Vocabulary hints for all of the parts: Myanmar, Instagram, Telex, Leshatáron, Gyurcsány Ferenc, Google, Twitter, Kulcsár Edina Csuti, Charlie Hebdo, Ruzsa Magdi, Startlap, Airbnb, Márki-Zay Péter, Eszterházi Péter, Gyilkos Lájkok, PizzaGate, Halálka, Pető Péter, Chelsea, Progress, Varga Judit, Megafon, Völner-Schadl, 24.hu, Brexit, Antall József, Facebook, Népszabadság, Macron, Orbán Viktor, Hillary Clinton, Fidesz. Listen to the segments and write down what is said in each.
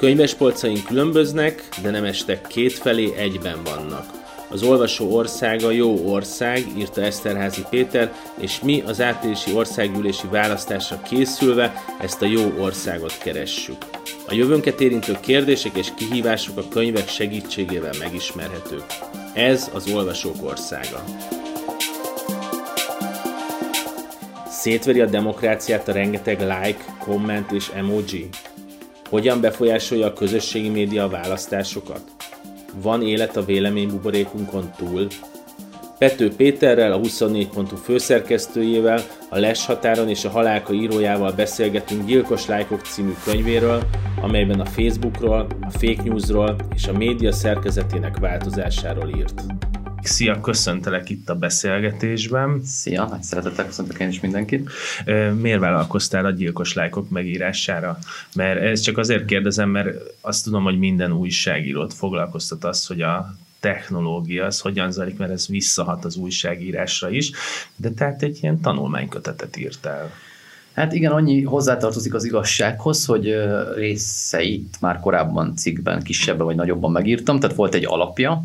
Könyvespolcaink különböznek, de nem estek kétfelé, egyben vannak. Az olvasó országa jó ország, írta Eszterházi Péter, és mi az áprilisi országgyűlési választásra készülve ezt a jó országot keressük. A jövőnket érintő kérdések és kihívások a könyvek segítségével megismerhetők. Ez az olvasók országa. Szétveri a demokráciát a rengeteg like, komment és emoji? Hogyan befolyásolja a közösségi média a választásokat? Van élet a véleménybuborékunkon túl? Pető Péterrel, a 24.hu főszerkesztőjével, a Leshatáron és a Halálka írójával beszélgetünk Gyilkos Lájkok című könyvéről, amelyben a Facebookról, a fake newsról és a média szerkezetének változásáról írt. Szia, köszöntelek itt a beszélgetésben. Szia, nagy szeretettel köszöntök én is mindenkit. Miért vállalkoztál a Gyilkos Lájkok megírására? Mert ezt csak azért kérdezem, mert azt tudom, hogy minden újságírót foglalkoztat az, hogy a technológia az hogyan zajlik, mert ez visszahat az újságírásra is, de tehát egy ilyen tanulmánykötetet írtál. Hát igen, annyi hozzátartozik az igazsághoz, hogy részeit már korábban cikkben kisebben vagy nagyobban megírtam, tehát volt egy alapja,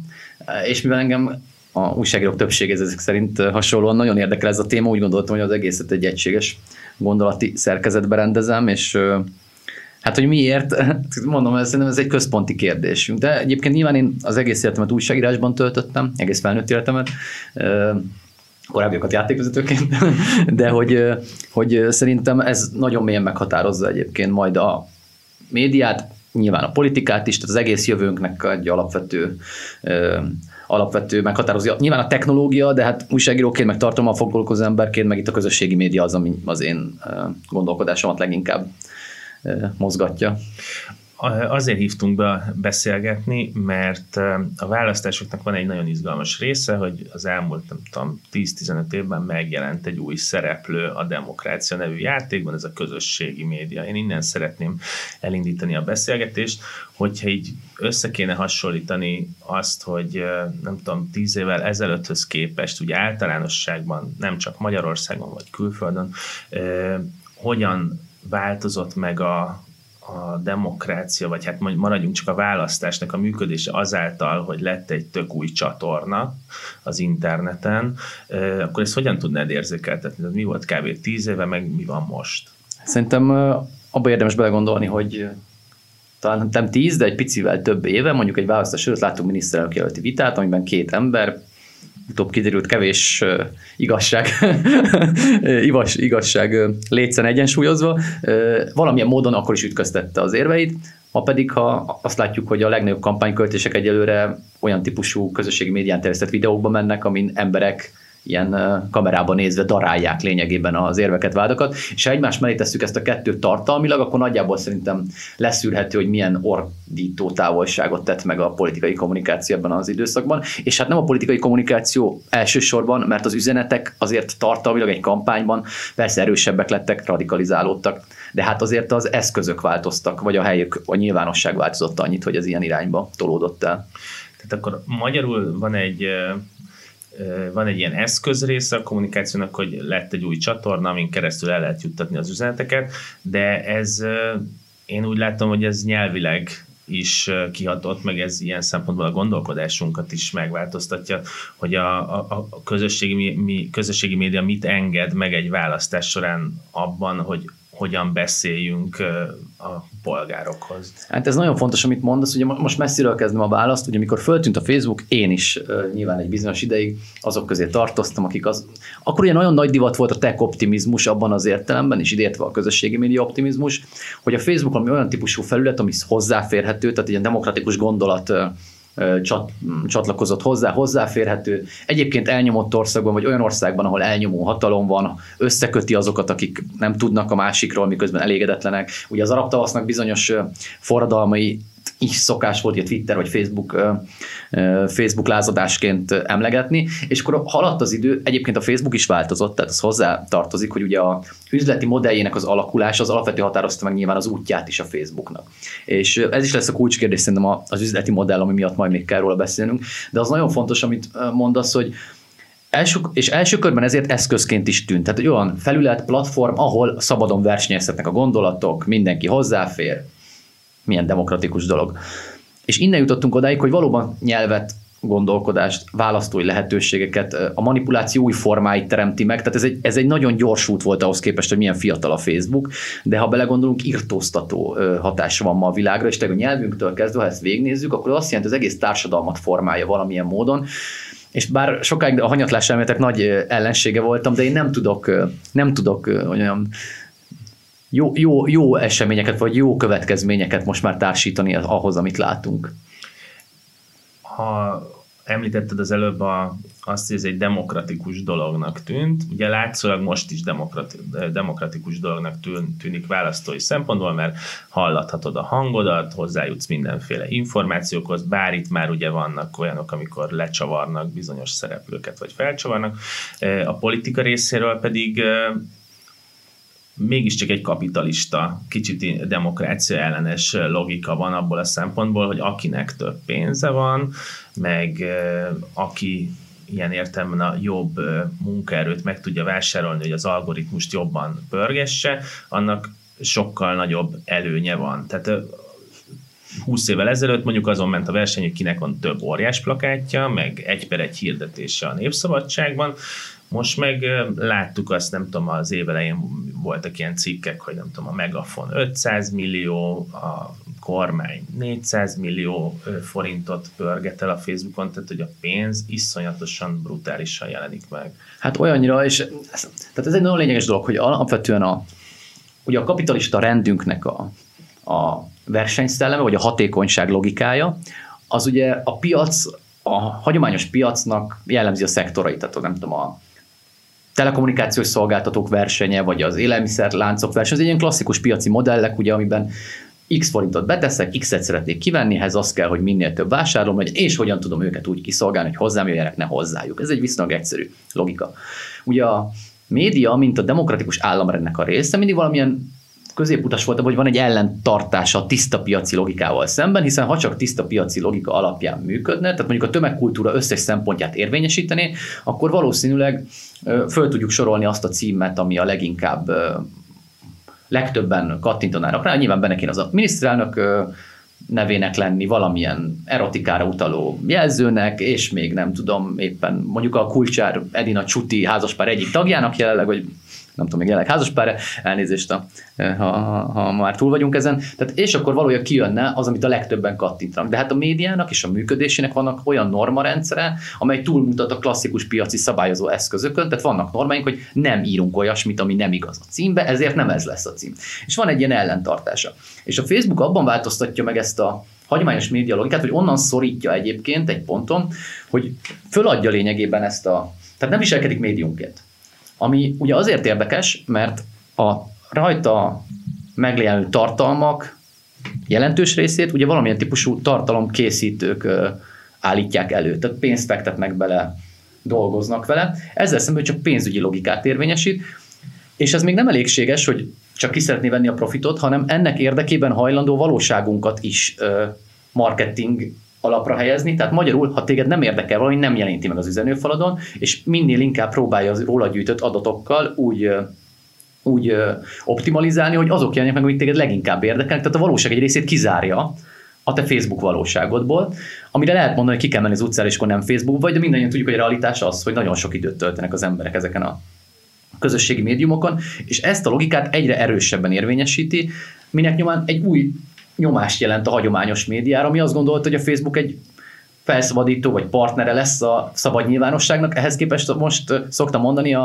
és mivel engem a újságírók többsége ezek szerint hasonlóan nagyon érdekel ez a téma, úgy gondoltam, hogy az egészet egy egységes gondolati szerkezetbe rendezem, és hát, hogy miért, mondom, szerintem ez egy központi kérdésünk, de egyébként nyilván én az egész életemet újságírásban töltöttem, egész felnőtt életemet, korábbiakat játékvezetőként, de hogy szerintem ez nagyon mélyen meghatározza egyébként majd a médiát, nyilván a politikát is, tehát az egész jövőnknek egy alapvető meghatározó. Nyilván a technológia, de hát újságíróként, meg tartalommal foglalkozó emberként, meg itt a közösségi média az, ami az én gondolkodásomat leginkább mozgatja. Azért hívtunk be beszélgetni, mert a választásoknak van egy nagyon izgalmas része, hogy az elmúlt, nem tudom, 10-15 évben megjelent egy új szereplő a demokrácia nevű játékban, ez a közösségi média. Én innen szeretném elindítani a beszélgetést, hogyha így össze kéne hasonlítani azt, hogy nem tudom, 10 évvel ezelőtthöz képest, ugye általánosságban, nem csak Magyarországon vagy külföldön, hogyan változott meg a demokrácia, vagy hát maradjunk csak a választásnak a működése azáltal, hogy lett egy tök új csatorna az interneten, akkor ezt hogyan tudnád érzékeltetni? Mi volt kb. 10 éve, meg mi van most? Szerintem abba érdemes belegondolni, hogy talán nem 10, de egy picivel több éve, mondjuk egy választás előtt láttunk miniszterelnök jelölti vitát, amiben két ember, utóbb kiderült kevés igazság létszen egyensúlyozva, valamilyen módon akkor is ütköztette az érveit, ma pedig, ha azt látjuk, hogy a legnagyobb kampányköltések egyelőre olyan típusú közösségi médián terjesztett videókba mennek, amin emberek ilyen kamerában nézve darálják lényegében az érveket, vádakat, és ha egymás mellé tesszük ezt a kettőt tartalmilag, akkor nagyjából szerintem leszűrhető, hogy milyen ordító távolságot tett meg a politikai kommunikáció ebben az időszakban, és hát nem a politikai kommunikáció elsősorban, mert az üzenetek azért tartalmilag egy kampányban persze erősebbek lettek, radikalizálódtak, de hát azért az eszközök változtak, vagy a helyük, a nyilvánosság változott annyit, hogy ez ilyen irányba tolódott el. Tehát akkor magyarul van egy ilyen eszközrésze a kommunikációnak, hogy lett egy új csatorna, amin keresztül el lehet juttatni az üzeneteket, de ez, én úgy látom, hogy ez nyelvileg is kihatott, meg ez ilyen szempontból a gondolkodásunkat is megváltoztatja, hogy a közösségi média mit enged meg egy választás során abban, hogy hogyan beszéljünk a polgárokhoz. Hát ez nagyon fontos, amit mondasz, ugye most messziről kezdem a választ, ugye amikor föltűnt a Facebook, én is nyilván egy bizonyos ideig azok közé tartoztam, akik akkor ugye nagyon nagy divat volt a tech optimizmus abban az értelemben, és ideértve a közösségi média optimizmus, hogy a Facebook ami olyan típusú felület, ami hozzáférhető, tehát egy demokratikus gondolat csatlakozott hozzá, hozzáférhető. Egyébként elnyomott országban, vagy olyan országban, ahol elnyomó hatalom van, összeköti azokat, akik nem tudnak a másikról, miközben elégedetlenek. Ugye az arab tavasznak bizonyos forradalmai is szokás volt, hogy Twitter vagy Facebook lázadásként emlegetni, és akkor haladt az idő, egyébként a Facebook is változott, tehát az hozzá tartozik, hogy ugye a üzleti modelljének az alakulása az alapvetően határozta meg nyilván az útját is a Facebooknak. És ez is lesz a kulcskérdés szerintem az üzleti modell, ami miatt majd még kell róla beszélnünk, de az nagyon fontos, amit mondasz, hogy első körben ezért eszközként is tűnt. Tehát egy olyan felület, platform, ahol szabadon versenyezhetnek a gondolatok, mindenki hozzáfér, milyen demokratikus dolog. És innen jutottunk odáig, hogy valóban nyelvet, gondolkodást, választói lehetőségeket, a manipuláció új formáit teremti meg, tehát ez egy nagyon gyors út volt ahhoz képest, hogy milyen fiatal a Facebook, de ha belegondolunk, irtóztató hatása van ma a világra, és tehát a nyelvünktől kezdve, ha ezt végignézzük, akkor azt jelenti, hogy az egész társadalmat formálja valamilyen módon, és bár sokáig a hanyatlás elméletek nagy ellensége voltam, de én nem tudok olyan jó eseményeket, vagy jó következményeket most már társítani ahhoz, amit látunk. Ha említetted az előbb azt, hogy ez egy demokratikus dolognak tűnt, ugye látszólag most is demokratikus dolognak tűnik választói szempontból, mert hallathatod a hangodat, hozzájutsz mindenféle információkhoz, bár itt már ugye vannak olyanok, amikor lecsavarnak bizonyos szereplőket, vagy felcsavarnak. A politika részéről pedig mégiscsak egy kapitalista, kicsit demokrácia ellenes logika van abból a szempontból, hogy akinek több pénze van, meg aki ilyen értelemben a jobb munkaerőt meg tudja vásárolni, hogy az algoritmust jobban pörgesse, annak sokkal nagyobb előnye van. Tehát 20 évvel ezelőtt mondjuk azon ment a verseny, hogy kinek van több óriás plakátja, meg 1 per 1 hirdetése a Népszabadságban. Most meg láttuk azt, nem tudom, az év elején voltak ilyen cikkek, hogy nem tudom, a Megafon 500 millió, a kormány 400 millió forintot pörget el a Facebookon, tehát hogy a pénz iszonyatosan brutálisan jelenik meg. Hát olyannyira, és tehát ez egy nagyon lényeges dolog, hogy alapvetően ugye a kapitalista rendünknek a versenyszelleme, vagy a hatékonyság logikája, az ugye a piac, a hagyományos piacnak jellemzi a szektorait, tehát nem tudom, a telekommunikációs szolgáltatók versenye, vagy az élelmiszerláncok versenye, ez egy ilyen klasszikus piaci modellek, ugye, amiben x forintot beteszek, x-et szeretnék kivenni, ehhez az kell, hogy minél több vásárolom, és hogyan tudom őket úgy kiszolgálni, hogy hozzám jöjjenek, ne hozzájuk. Ez egy viszonylag egyszerű logika. Ugye a média, mint a demokratikus államrendnek a része, mindig valamilyen középutas volt, hogy van egy ellentartása a tiszta piaci logikával szemben, hiszen ha csak tiszta piaci logika alapján működne, tehát mondjuk a tömegkultúra összes szempontját érvényesíteni, akkor valószínűleg föl tudjuk sorolni azt a címet, ami a leginkább legtöbben kattintanának rá. Nyilván benne kéne az a miniszterelnök nevének lenni, valamilyen erotikára utaló jelzőnek, és még nem tudom, éppen mondjuk a Kulcsár Edina Csuti házaspár egyik tagjának jelenleg, hogy nem tudom, még jelenleg házaspár, elnézést, ha már túl vagyunk ezen. Tehát, és akkor valójában kijönne az, amit a legtöbben kattintanak. De hát a médiának és a működésének vannak olyan normarendszere, amely túlmutat a klasszikus piaci szabályozó eszközökön, tehát vannak normáink, hogy nem írunk olyasmit, ami nem igaz a címbe, ezért nem ez lesz a cím. És van egy ilyen ellentartása. És a Facebook abban változtatja meg ezt a hagyományos média logikát, hogy onnan szorítja egyébként egy ponton, hogy föladja lényegében ezt a... Tehát nem viselkedik médiumként. Ami ugye azért érdekes, mert a rajta megjelenő tartalmak jelentős részét ugye valamilyen típusú tartalomkészítők állítják elő, tehát pénzt fektetnek bele, dolgoznak vele, ezzel szemben csak pénzügyi logikát érvényesít, és ez még nem elégséges, hogy csak ki szeretné venni a profitot, hanem ennek érdekében hajlandó valóságunkat is marketing alapra helyezni, tehát magyarul, ha téged nem érdekel valami, nem jelenti meg az üzenőfaladon, és minél inkább próbálja az róla gyűjtött adatokkal úgy optimalizálni, hogy azok jelenjenek meg, amik téged leginkább érdekelnek, tehát a valóság egy részét kizárja a te Facebook valóságodból, amire lehet mondani, hogy ki kell menni az utcára, és akkor nem Facebook vagy, de mindannyian tudjuk, hogy a realitás az, hogy nagyon sok időt töltenek az emberek ezeken a közösségi médiumokon, és ezt a logikát egyre erősebben érvényesíti, minek nyomán egy új nyomást jelent a hagyományos médiára, ami azt gondolt, hogy a Facebook egy felszabadító vagy partnere lesz a szabad nyilvánosságnak. Ehhez képest most szoktam mondani,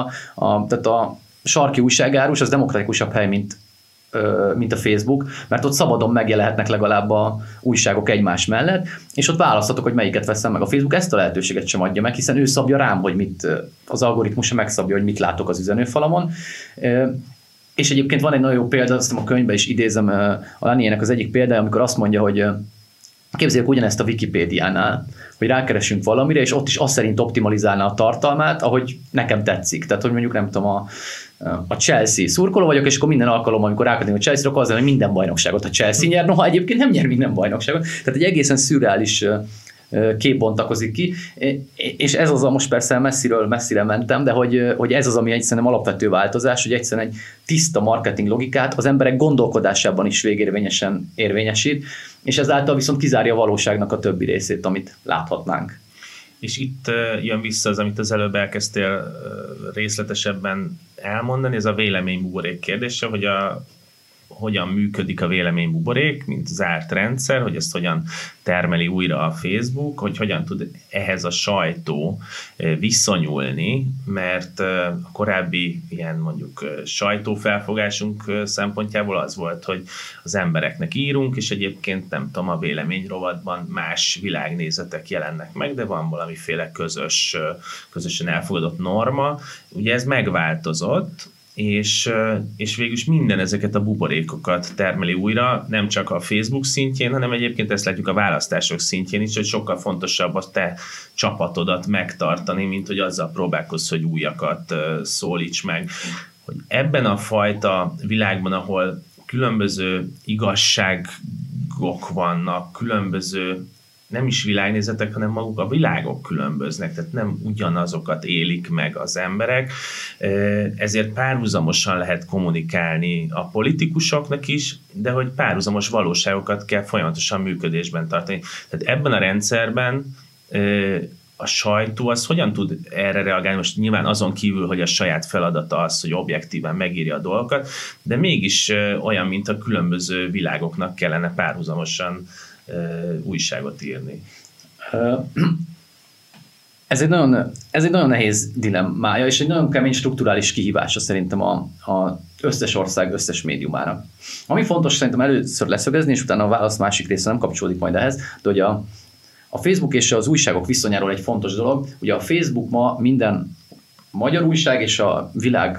tehát a sarki újságárus az demokratikusabb hely, mint a Facebook, mert ott szabadon megjelenhetnek legalább a újságok egymás mellett, és ott választhatok, hogy melyiket veszem meg. A Facebook ezt a lehetőséget sem adja meg, hiszen ő szabja rám, hogy az algoritmus megszabja, hogy mit látok az üzenőfalamon. És egyébként van egy nagyon jó példa, azt hiszem a könyvben is idézem a Laniének az egyik példája, amikor azt mondja, hogy képzeljük ugyanezt a Wikipédiánál, hogy rákeresünk valamire, és ott is azt szerint optimalizálná a tartalmát, ahogy nekem tetszik. Tehát, hogy mondjuk nem tudom, a Chelsea szurkoló vagyok, és akkor minden alkalommal, amikor rákeresünk a Chelsea-ra, akkor az, hogy minden bajnokságot a Chelsea nyer, noha egyébként nem nyer minden bajnokságot. Tehát egy egészen szürreális kép bontakozik ki, és ez az, most persze messziről messzire mentem, de hogy ez az, ami egyszerűen alapvető változás, hogy egyszerűen egy tiszta marketing logikát az emberek gondolkodásában is végérvényesen érvényesít, és ezáltal viszont kizárja a valóságnak a többi részét, amit láthatnánk. És itt jön vissza az, amit az előbb elkezdtél részletesebben elmondani, ez a véleménybuborék kérdése, hogy hogyan működik a véleménybuborék, mint zárt rendszer, hogy ezt hogyan termeli újra a Facebook, hogy hogyan tud ehhez a sajtó viszonyulni, mert a korábbi ilyen mondjuk sajtófelfogásunk szempontjából az volt, hogy az embereknek írunk, és egyébként nem tudom, a vélemény rovatban más világnézetek jelennek meg, de van valamiféle közösen elfogadott norma. Ugye ez megváltozott, és végül is minden ezeket a buborékokat termeli újra, nem csak a Facebook szintjén, hanem egyébként ezt látjuk a választások szintjén is, hogy sokkal fontosabb a te csapatodat megtartani, mint hogy azzal próbálkozz, hogy újakat szólíts meg. Hogy ebben a fajta világban, ahol különböző igazságok vannak, különböző nem is világnézetek, hanem maguk a világok különböznek, tehát nem ugyanazokat élik meg az emberek, ezért párhuzamosan lehet kommunikálni a politikusoknak is, de hogy párhuzamos valóságokat kell folyamatosan működésben tartani. Tehát ebben a rendszerben a sajtó az hogyan tud erre reagálni? Most nyilván azon kívül, hogy a saját feladata az, hogy objektíven megírja a dolgokat, de mégis olyan, mint a különböző világoknak kellene párhuzamosan újságot írni. Ez egy nagyon nehéz dilemmája, és egy nagyon kemény strukturális kihívása szerintem az összes ország összes médiumára. Ami fontos szerintem először leszögezni, és utána a válasz másik része nem kapcsolódik majd ehhez, de hogy a Facebook és az újságok viszonyáról egy fontos dolog, ugye a Facebook ma minden magyar újság és a világ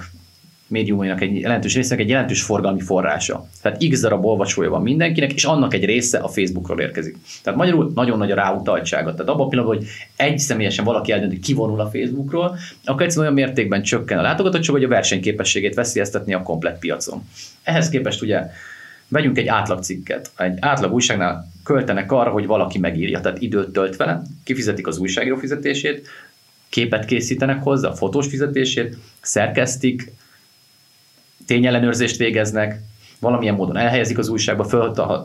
médiumainak egy jelentős részének egy jelentős forgalmi forrása. Tehát x darab olvasója van mindenkinek, és annak egy része a Facebookról érkezik. Tehát magyarul nagyon nagy a ráutaltsága. Tehát abban a pillanatban, hogy egy személyesen valaki eldönt, hogy kivonul a Facebookról, akkor egyszerűen olyan mértékben csökken a látogatottság, hogy a versenyképességét veszélyeztetni a komplett piacon. Ehhez képest ugye vegyünk egy átlagcikket. Egy átlag újságnál költenek arra, hogy valaki megírja, tehát időt tölt vele, kifizetik az újságíró fizetését, képet készítenek hozzá, a fotós fizetését, szerkesztik, tényellenőrzést végeznek, valamilyen módon elhelyezik az újságba,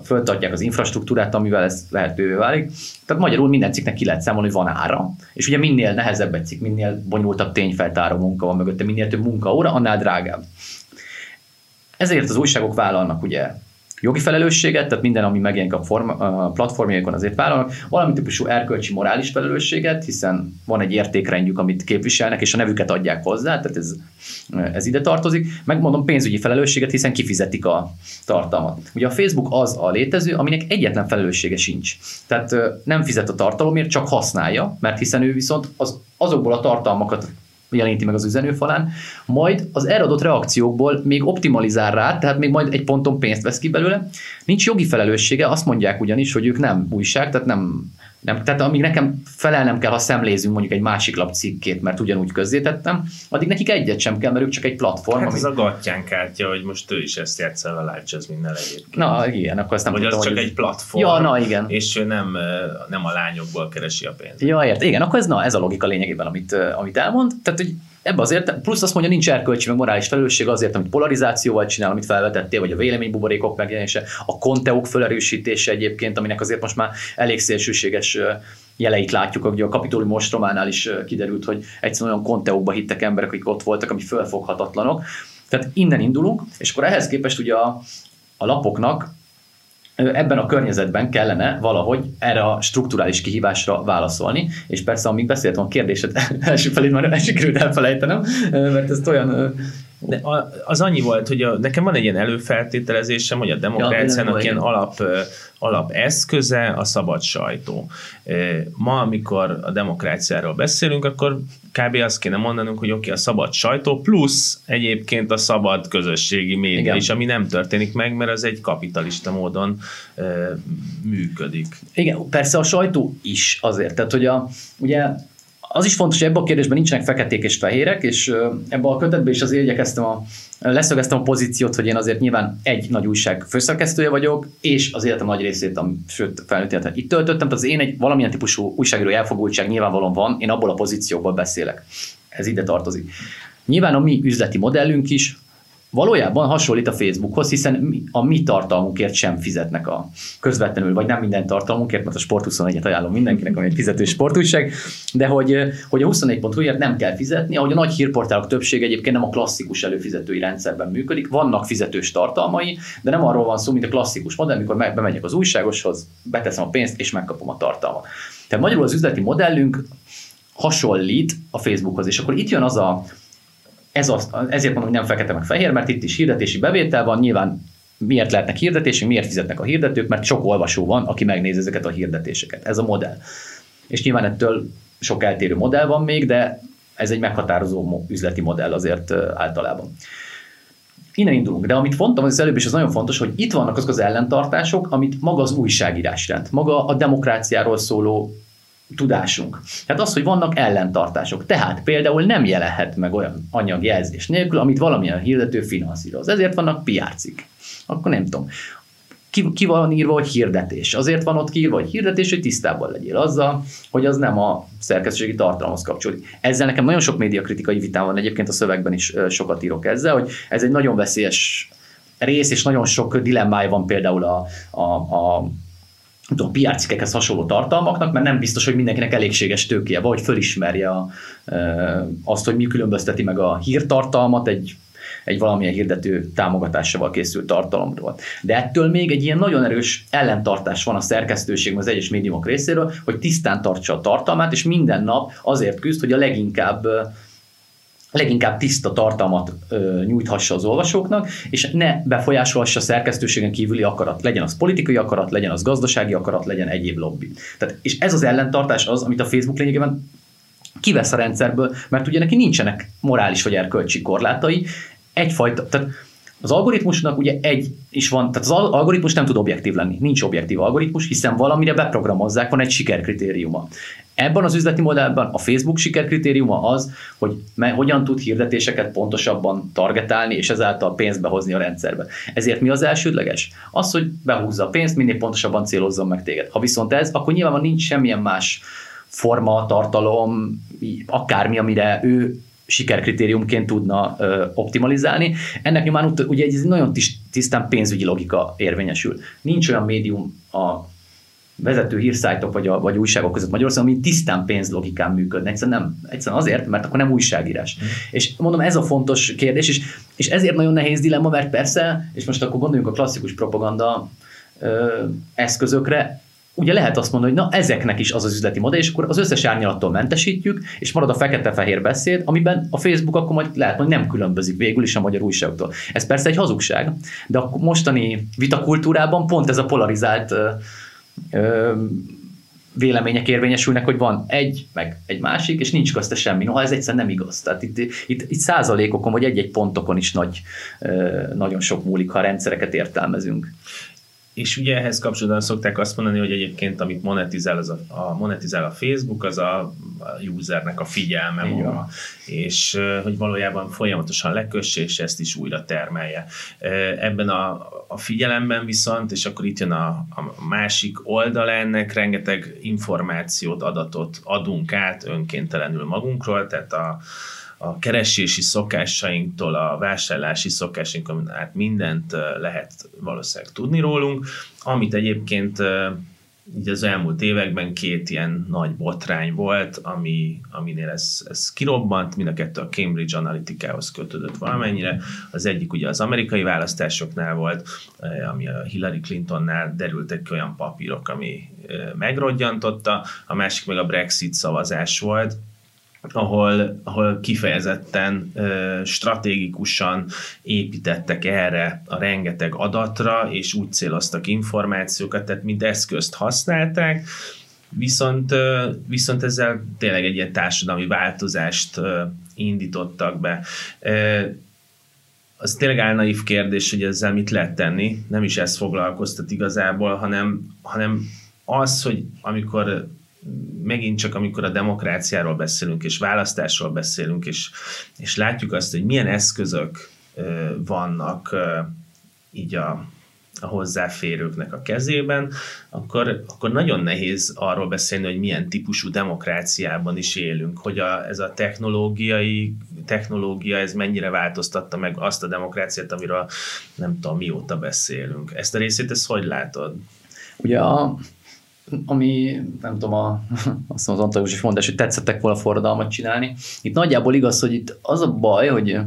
föltartják az infrastruktúrát, amivel ez lehetővé válik. Tehát magyarul minden cikknek ki lehet számolni, hogy van ára. És ugye minél nehezebb egy cikk, minél bonyolultabb tényfeltáró munka van mögötte, minél több munkaóra, annál drágább. Ezért az újságok vállalnak ugye jogi felelősséget, tehát minden, ami megjelenik a platformjaikon, azért vállalnak, valami típusú erkölcsi, morális felelősséget, hiszen van egy értékrendjük, amit képviselnek, és a nevüket adják hozzá, tehát ez ide tartozik. Megmondom, pénzügyi felelősséget, hiszen kifizetik a tartalmat. Ugye a Facebook az a létező, aminek egyetlen felelőssége sincs. Tehát nem fizet a tartalomért, csak használja, mert hiszen ő viszont azokból a tartalmakat jeleníti meg az üzenőfalán, majd az erre adott reakciókból még optimalizál rá, tehát még majd egy ponton pénzt vesz ki belőle. Nincs jogi felelőssége, azt mondják ugyanis, hogy ők nem újság, tehát nem tehát amíg nekem felelnem kell, ha szemlézünk mondjuk egy másik lap cikkét, mert ugyanúgy közzétettem, addig nekik egyet sem kell, mert ők csak egy platform. Hát ez a Gattyán kártya, hogy most ő is ezt játssza a Lájcz minden egyébként. Na igen, akkor ezt nem tudom, hogy az csak egy platform, ja, na, igen. És ő nem a lányokból keresi a pénzt. Ja, ért, igen, akkor ez a logika lényegében, amit elmond. Tehát, hogy ebbe azért, plusz azt mondja, nincs erkölcsi, meg morális felelősség azért, amit polarizációval csinál, amit felvetettél, vagy a véleménybuborékok megjelenése, a konteók felerősítése egyébként, aminek azért most már elég szélsőséges jeleit látjuk, ugye a Capitoli mostrománál is kiderült, hogy egyszerűen olyan konteókba hittek emberek, akik ott voltak, ami felfoghatatlanok. Tehát innen indulunk, és akkor ehhez képest ugye a lapoknak ebben a környezetben kellene valahogy erre a strukturális kihívásra válaszolni, és persze, amíg beszéltem a kérdéset, első felét már nem sikerült elfelejtenem, mert ez olyan... De az annyi volt, hogy nekem van egy ilyen előfeltételezésem, hogy a demokráciának ilyen alap eszköze a szabad sajtó. Ma, amikor a demokráciáról beszélünk, akkor kb. Azt kéne mondanunk, hogy oké, a szabad sajtó plusz egyébként a szabad közösségi média is, ami nem történik meg, mert az egy kapitalista módon működik. Igen, persze a sajtó is azért, tehát hogy ugye az is fontos, hogy ebben a kérdésben nincsenek feketék és fehérek, és ebben a kötetben is azért igyekeztem leszögeztem a pozíciót, hogy én azért nyilván egy nagy újság főszerkesztője vagyok, és az életem nagy részét, sőt felnőtt életem itt töltöttem, tehát az én egy valamilyen típusú újságíró elfogultság nyilvánvalóan van, én abból a pozícióból beszélek. Ez ide tartozik. Nyilván a mi üzleti modellünk is valójában hasonlít a Facebookhoz, hiszen a mi tartalmunkért sem fizetnek a közvetlenül, vagy nem minden tartalmunkért, mert a Sport 24-et ajánlom mindenkinek, ami egy fizető sportújság, de hogy a 24.hu-ért nem kell fizetni, ahogy a nagy hírportálok többsége egyébként nem a klasszikus előfizetői rendszerben működik, vannak fizetős tartalmai, de nem arról van szó, mint a klasszikus modell, amikor bemegyek az újságoshoz, beteszem a pénzt és megkapom a tartalmat. Tehát magyarul az üzleti modellünk hasonlít a Facebookhoz, és akkor itt jön az a ezért mondom, hogy nem fekete meg fehér, mert itt is hirdetési bevétel van, nyilván miért lehetnek hirdetések, miért fizetnek a hirdetők, mert sok olvasó van, aki megnézi ezeket a hirdetéseket. Ez a modell. És nyilván ettől sok eltérő modell van még, de ez egy meghatározó üzleti modell azért általában. Innen indulunk, de amit mondtam az előbb is, az nagyon fontos, hogy itt vannak azok az ellentartások, amit maga az újságírás rend, maga a demokráciáról szóló tudásunk. Tehát az, hogy vannak ellentartások. Tehát például nem jelenhet meg olyan anyagjelzés nélkül, amit valamilyen hirdető finanszíroz. Ezért vannak PR cikk. Akkor nem tudom. Ki van írva, hogy hirdetés? Azért van ott kiírva, hogy hirdetés, hogy tisztában legyél azzal, hogy az nem a szerkesztőségi tartalomhoz kapcsolódik. Ezzel nekem nagyon sok médiakritikai vitám van, egyébként a szövegben is sokat írok ezzel, hogy ez egy nagyon veszélyes rész, és nagyon sok dilemmája van például a PR cikkekhez hasonló tartalmaknak, mert nem biztos, hogy mindenkinek elégséges tőkéje, vagy fölismerje azt, hogy mi különbözteti meg a hírtartalmat egy valamilyen hirdető támogatásával készült tartalomról. De ettől még egy ilyen nagyon erős ellentartás van a szerkesztőségben az egyes médiumok részéről, hogy tisztán tartsa a tartalmát, és minden nap azért küzd, hogy a leginkább tiszta tartalmat nyújthassa az olvasóknak, és ne befolyásolhassa a szerkesztőségen kívüli akarat. Legyen az politikai akarat, legyen az gazdasági akarat, legyen egyéb lobby. Tehát, és ez az ellentartás az, amit a Facebook lényegében kivesz a rendszerből, mert ugye neki nincsenek morális vagy erkölcsi korlátai. Tehát az algoritmusnak ugye egy is van, tehát az algoritmus nem tud objektív lenni, nincs objektív algoritmus, hiszen valamire beprogramozzák, van egy sikerkritériuma. Ebben az üzleti modellben a Facebook sikerkritériuma az, hogy hogyan tud hirdetéseket pontosabban targetálni, és ezáltal pénzt behozni a rendszerbe. Ezért mi az elsődleges? Az, hogy behúzza a pénzt, minél pontosabban célozzon meg téged. Ha viszont ez, akkor nyilvánvalóan nincs semmilyen más forma, tartalom, akármi, amire ő sikerkritériumként tudna optimalizálni. Ennek nyilván ugye egy nagyon tisztán pénzügyi logika érvényesül. Nincs olyan médium a vezető hírszájtok vagy újságok között Magyarországon, ami tisztán pénzlogikán működnek. Egyszerűen azért, mert akkor nem újságírás. És mondom, ez a fontos kérdés, és ezért nagyon nehéz dilemma, mert persze, és most akkor gondoljunk a klasszikus propaganda eszközökre, ugye lehet azt mondani, hogy na ezeknek is az az üzleti modell, és akkor az összes árnyalattól mentesítjük, és marad a fekete-fehér beszéd, amiben a Facebook akkor majd lehet, hogy nem különbözik végül is a magyar újságoktól. Ez persze egy hazugság, de a mostani vitakultúrában pont ez a polarizált vélemények érvényesülnek, hogy van egy, meg egy másik, és nincs közte semmi. Noha ez egyszerűen nem igaz. Tehát itt százalékokon, vagy egy-egy pontokon is nagyon sok múlik, ha rendszereket értelmezünk. És ugye ehhez kapcsolatban szokták azt mondani, hogy egyébként amit monetizál, az a Facebook, az a usernek a figyelme maga, és hogy valójában folyamatosan lekösse, és ezt is újra termelje. Ebben a figyelemben viszont, és akkor itt jön a másik oldala ennek, rengeteg információt, adatot adunk át önkéntelenül magunkról, tehát a keresési szokásainktól, a vásárlási szokásainkon át mindent lehet valószínűleg tudni rólunk, amit egyébként így az elmúlt években két ilyen nagy botrány volt, aminél ez kirobbant, mind a kettő a Cambridge Analytica-hoz kötődött valamennyire. Az egyik ugye az amerikai választásoknál volt, ami a Hillary Clintonnál derültek ki olyan papírok, ami megrodjantotta, a másik meg a Brexit szavazás volt, ahol kifejezetten stratégikusan építettek erre a rengeteg adatra, és úgy céloztak információkat, tehát mind eszközt használták, viszont ezzel tényleg egy ilyen társadalmi változást indítottak be. Az tényleg álnaív kérdés, hogy ezzel mit lehet tenni, nem is ez foglalkoztat igazából, hanem az, hogy amikor a demokráciáról beszélünk, és választásról beszélünk, és látjuk azt, hogy milyen eszközök vannak így a hozzáférőknek a kezében, akkor nagyon nehéz arról beszélni, hogy milyen típusú demokráciában is élünk, hogy ez a technológia, ez mennyire változtatta meg azt a demokráciát, amiről nem tudom mióta beszélünk. Ezt a részét, ezt hogy látod? Ugye ami, nem tudom, azt mondta Antall József mondás, hogy tetszettek volna forradalmat csinálni. Itt nagyjából igaz, hogy itt az a baj, hogy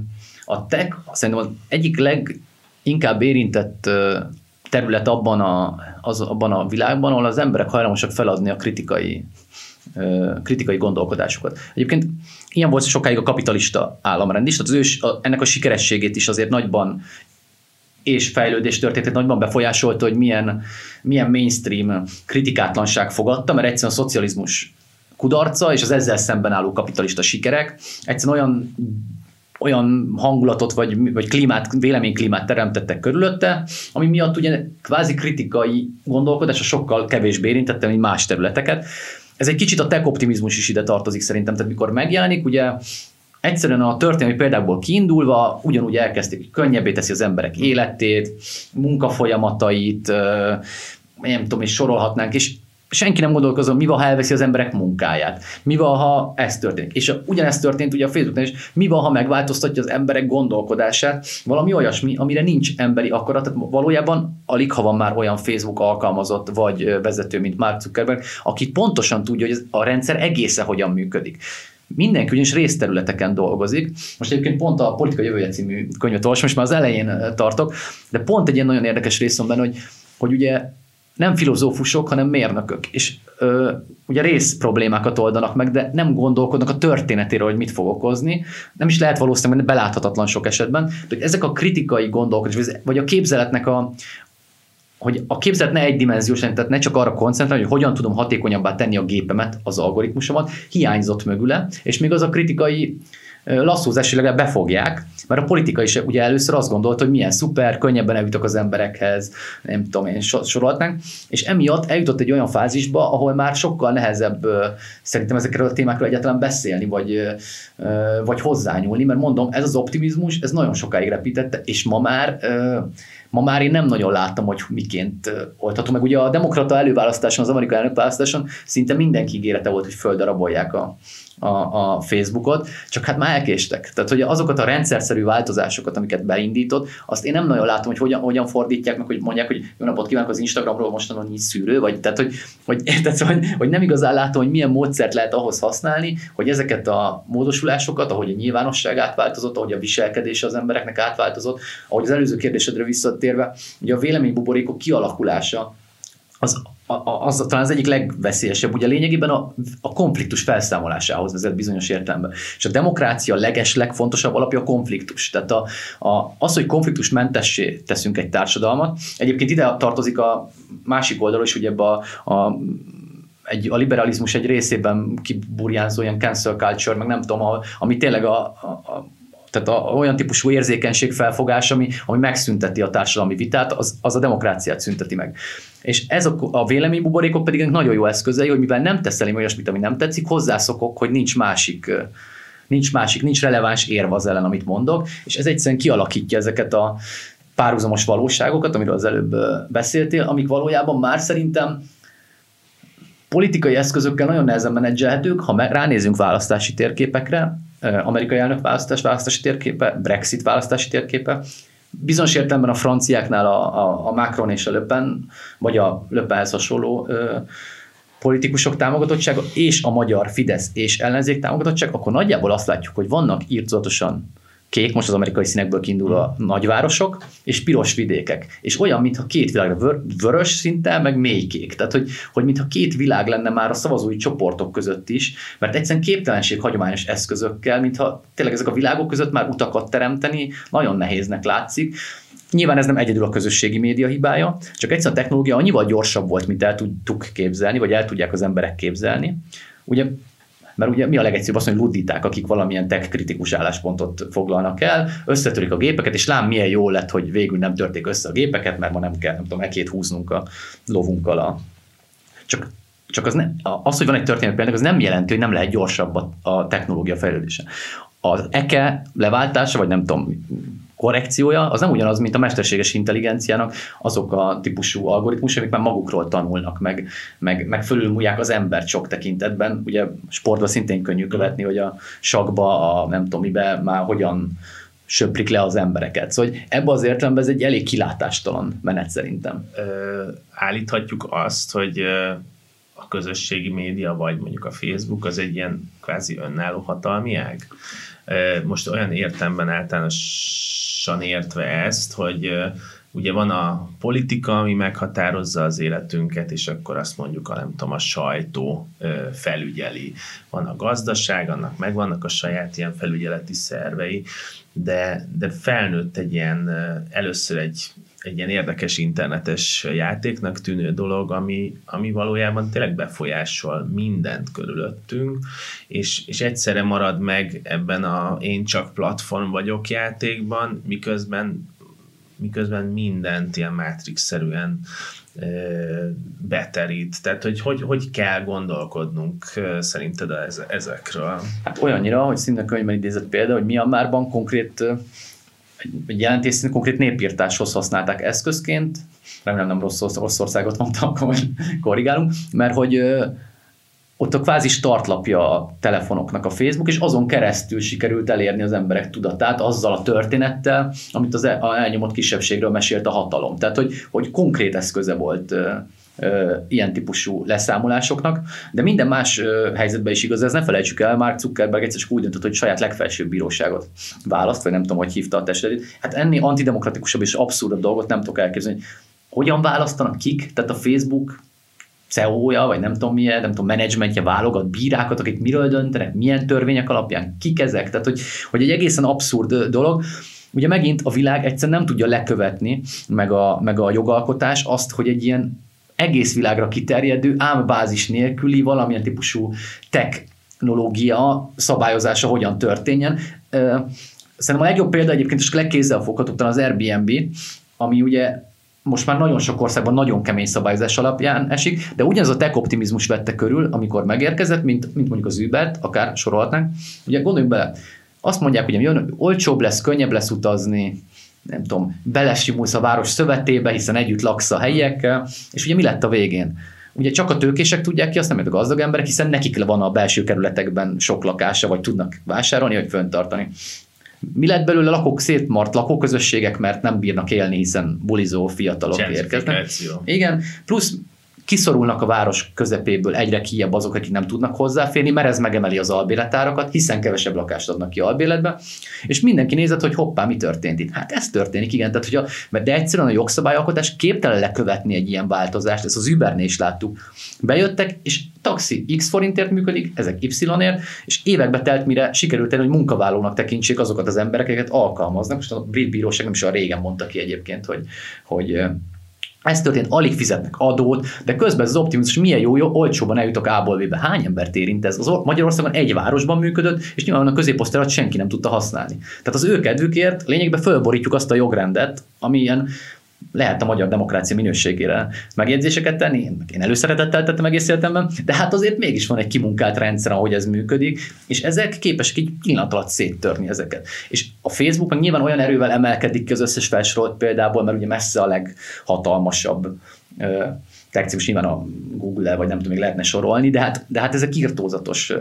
a tech szerintem az egyik leginkább érintett terület abban a világban, ahol az emberek hajlamosak feladni a kritikai gondolkodásukat. Egyébként ilyen volt sokáig a kapitalista államrend is, tehát ennek a sikerességét is azért nagyban és fejlődés történetét nagyban befolyásolta, hogy milyen mainstream kritikátlanság fogadta, mert egyszerűen a szocializmus kudarca és az ezzel szemben álló kapitalista sikerek egyszerűen olyan hangulatot vagy klímát, véleményklímát teremtettek körülötte, ami miatt ugye kvázi kritikai gondolkodása sokkal kevésbé érintette, mint más területeket. Ez egy kicsit a tech optimizmus is ide tartozik szerintem, tehát mikor megjelenik, ugye egyszerűen a történelmi példákból kiindulva ugyanúgy elkezdték, hogy könnyebbé teszi az emberek életét, munkafolyamatait, nem tudom, és sorolhatnánk, és senki nem gondolkozom, mi van, ha elveszi az emberek munkáját, mi van, ha ez történik. És ugyanezt történt ugye a Facebooknál is, mi van, ha megváltoztatja az emberek gondolkodását, valami olyasmi, amire nincs emberi akarat, tehát valójában alig ha van már olyan Facebook alkalmazott vagy vezető, mint Mark Zuckerberg, aki pontosan tudja, hogy a rendszer egészen hogyan működik. Mindenki ugyanis részterületeken dolgozik. Most egyébként pont a Politika jövője című könyvet olvasom, most már az elején tartok, de pont egy ilyen nagyon érdekes rész van benne, hogy ugye nem filozófusok, hanem mérnökök, és ugye rész problémákat oldanak meg, de nem gondolkodnak a történetéről, hogy mit fog okozni. Nem is lehet valószínűleg, beláthatatlan sok esetben, de hogy ezek a kritikai gondolkodás, vagy a képzeletnek hogy a képzelet ne egydimenziós, tehát ne csak arra koncentrálni, hogy hogyan tudom hatékonyabbá tenni a gépemet, az algoritmusomat, hiányzott mögüle, és még az a kritikai lasszúzás, legalább befogják, mert a politika is ugye először azt gondolta, hogy milyen szuper, könnyebben eljutok az emberekhez, nem tudom én, sorolhatnánk, és emiatt eljutott egy olyan fázisba, ahol már sokkal nehezebb szerintem ezekről a témákról egyáltalán beszélni, vagy hozzányúlni, mert mondom, ez az optimizmus, ez nagyon sokáig repítette, és ma már én nem nagyon láttam, hogy miként oldható meg. Ugye a demokrata előválasztáson, az amerikai előválasztáson szinte mindenki ígérete volt, hogy földarabolják a Facebookot, csak hát már elkéstek. Tehát, hogy azokat a rendszerszerű változásokat, amiket beindított, azt én nem nagyon látom, hogy hogyan fordítják meg, hogy mondják, hogy jó napot kívánok, az Instagramról mostanon nincs szűrő, vagy tehát, hogy nem igazán látom, hogy milyen módszert lehet ahhoz használni, hogy ezeket a módosulásokat, ahogy a nyilvánosság átváltozott, ahogy a viselkedése az embereknek átváltozott, ahogy az előző kérdésedre visszatérve, ugye a véleménybuborékok kialakulása, az talán az egyik legveszélyesebb, ugye lényegében a konfliktus felszámolásához vezet bizonyos értelemben. És a demokrácia legfontosabb alapja a konfliktus. Tehát az, hogy konfliktusmentessé teszünk egy társadalmat, egyébként ide tartozik a másik oldalról is, ugye a liberalizmus egy részében kiburjánzó ilyen cancel culture, meg nem tudom, ami tényleg tehát olyan típusú érzékenység felfogás, ami megszünteti a társadalmi vitát, az a demokráciát szünteti meg. És ez a véleménybuborékok pedig nagyon jó eszközei, hogy mivel nem teszel én olyasmit, ami nem tetszik, hozzászokok, hogy nincs releváns érv az ellen, amit mondok, és ez egyszerűen kialakítja ezeket a párhuzamos valóságokat, amiről az előbb beszéltél, amik valójában már szerintem politikai eszközökkel nagyon nehezen menedzselhetők, ha ránézünk választási térképekre, amerikai elnök választási térképe, Brexit választási térképe, bizonyos értelemben a franciáknál a Macron és a Le Pen, vagy a Le Penhez hasonló politikusok támogatottsága, és a magyar Fidesz és ellenzék támogatottság, akkor nagyjából azt látjuk, hogy vannak irtózatosan kék, most az amerikai színekből kiindul a nagyvárosok, és piros vidékek. És olyan, mintha két világ, vörös szinte, meg mélykék. Tehát, hogy mintha két világ lenne már a szavazói csoportok között is, mert egyszerűen képtelenség hagyományos eszközökkel, mintha tényleg ezek a világok között már utakat teremteni nagyon nehéznek látszik. Nyilván ez nem egyedül a közösségi média hibája, csak egyszerűen a technológia annyival gyorsabb volt, mint el tudtuk képzelni, vagy el tudják az emberek képzelni. Mert ugye mi a legegyszerűbb azt mondani, hogy ludditák, akik valamilyen tech-kritikus álláspontot foglalnak el, összetörik a gépeket, és lám milyen jó lett, hogy végül nem törték össze a gépeket, mert ma nem kell, nem tudom, ekét húznunk a lovunkkal. Csak az, hogy van egy történelmi például, az nem jelenti, hogy nem lehet gyorsabb a technológia fejlődése. Az eke leváltása, vagy nem tudom, korrekciója, az nem ugyanaz, mint a mesterséges intelligenciának azok a típusú algoritmus, amik már magukról tanulnak, meg fölülmúlják az embert sok tekintetben. Ugye sportban szintén könnyű követni, hogy a sakba, a nem tudom mibe már hogyan söprik le az embereket. Szóval ebben az értelemben ez egy elég kilátástalan menet szerintem. Állíthatjuk azt, hogy a közösségi média, vagy mondjuk a Facebook, az egy ilyen kvázi önálló hatalmi ág? Most olyan értelemben általánosan értve ezt, hogy ugye van a politika, ami meghatározza az életünket, és akkor azt mondjuk, nem tudom, a sajtó felügyeli. Van a gazdaság, annak megvannak a saját ilyen felügyeleti szervei, de felnőtt egy ilyen, először egy ilyen érdekes internetes játéknak tűnő dolog, ami valójában tényleg befolyásol mindent körülöttünk, és egyszerre marad meg ebben a én csak platform vagyok játékban, miközben mindent ilyen mátrix-szerűen beterít. Tehát, hogy kell gondolkodnunk szerinted ezekről? Hát olyannyira, hogy szinte könyvben idézett példa, hogy Myanmarban konkrét egy jelentés szintű konkrét népírtáshoz használták eszközként, remélem nem rossz országot mondtam, akkor korrigálunk, mert hogy ott a kvázi startlapja a telefonoknak a Facebook, és azon keresztül sikerült elérni az emberek tudatát azzal a történettel, amit az elnyomott kisebbségről mesélt a hatalom. Tehát, hogy konkrét eszköze volt ilyen típusú leszámolásoknak, de minden más helyzetben is igaz, ez ne felejtsük el, Mark Zuckerberg egyszer csak úgy döntött, hogy saját legfelsőbb bíróságot választ, vagy nem tudom, hogy hívta a testedét. Hát ennél antidemokratikusabb és abszurdabb dolgot nem tudok elképzelni, hogyan választanak kik, tehát a Facebook CEO-ja, vagy nem tudom milyen, nem tudom, menedzsmentje válogat bírákat, akik miről döntenek, milyen törvények alapján, kik ezek, tehát hogy egy egészen abszurd dolog. Ugye megint a világ egyszerűen nem tudja lekövetni, meg a jogalkotás azt, hogy egy ilyen egész világra kiterjedő, ám bázis nélküli valamilyen típusú technológia szabályozása hogyan történjen. Szerintem a legjobb példa egyébként, és legkézzelfogható talán az Airbnb, ami ugye most már nagyon sok országban nagyon kemény szabályozás alapján esik, de ugyanaz a tech-optimizmus vette körül, amikor megérkezett, mint mondjuk az Ubert, akár sorolhatnánk. Ugye gondoljunk bele, azt mondják, hogy olcsóbb lesz, könnyebb lesz utazni, nem tudom, belesimulsz a város szövetébe, hiszen együtt laksz a helyiekkel, és ugye mi lett a végén? Ugye csak a tőkések tudják ki, azt nem a gazdag emberek, hiszen nekik van a belső kerületekben sok lakása, vagy tudnak vásárolni, vagy föntartani. Mi lett belőle? Lakók szétmart lakóközösségek, mert nem bírnak élni, hiszen bulizó fiatalok érkeznek. Igen, plusz kiszorulnak a város közepéből egyre kijebb azok, akik nem tudnak hozzáférni, mert ez megemeli az albérletárakat, hiszen kevesebb lakást adnak ki albérletbe, és mindenki nézett, hogy hoppá, mi történt itt. Hát ez történik, igen, tehát, de egyszerűen a jogszabályalkotás képtelen lekövetni egy ilyen változást, ezt az Ubernél is láttuk. Bejöttek, és taxi X forintért működik, ezek Y-ért, és évekbe telt, mire sikerült elő, hogy munkavállalónak tekintsék azokat az embereket, alkalmaznak, most a brit bíróság nem is olyan régen mondta ki egyébként, hogy ez történt, alig fizetnek adót, de közben az optimizmus, milyen jó, olcsóban eljutok A-ból B-be. Hány embert érint ez? Az Magyarországon egy városban működött, és nyilván a középosztályt senki nem tudta használni. Tehát az ő kedvükért lényegben fölborítjuk azt a jogrendet, ami ilyen lehet a magyar demokrácia minőségére megjegyzéseket tenni. Én előszeretettel tettem egész életemben, de hát azért mégis van egy kimunkált rendszer, ahogy ez működik, és ezek képesek egy pillanat alatt széttörni ezeket. És a Facebook meg nyilván olyan erővel emelkedik ki az összes felsorolt példából, mert ugye messze a leghatalmasabb techcikus, nyilván a Google-el, vagy nem tudom, még lehetne sorolni, de hát ezek irtózatos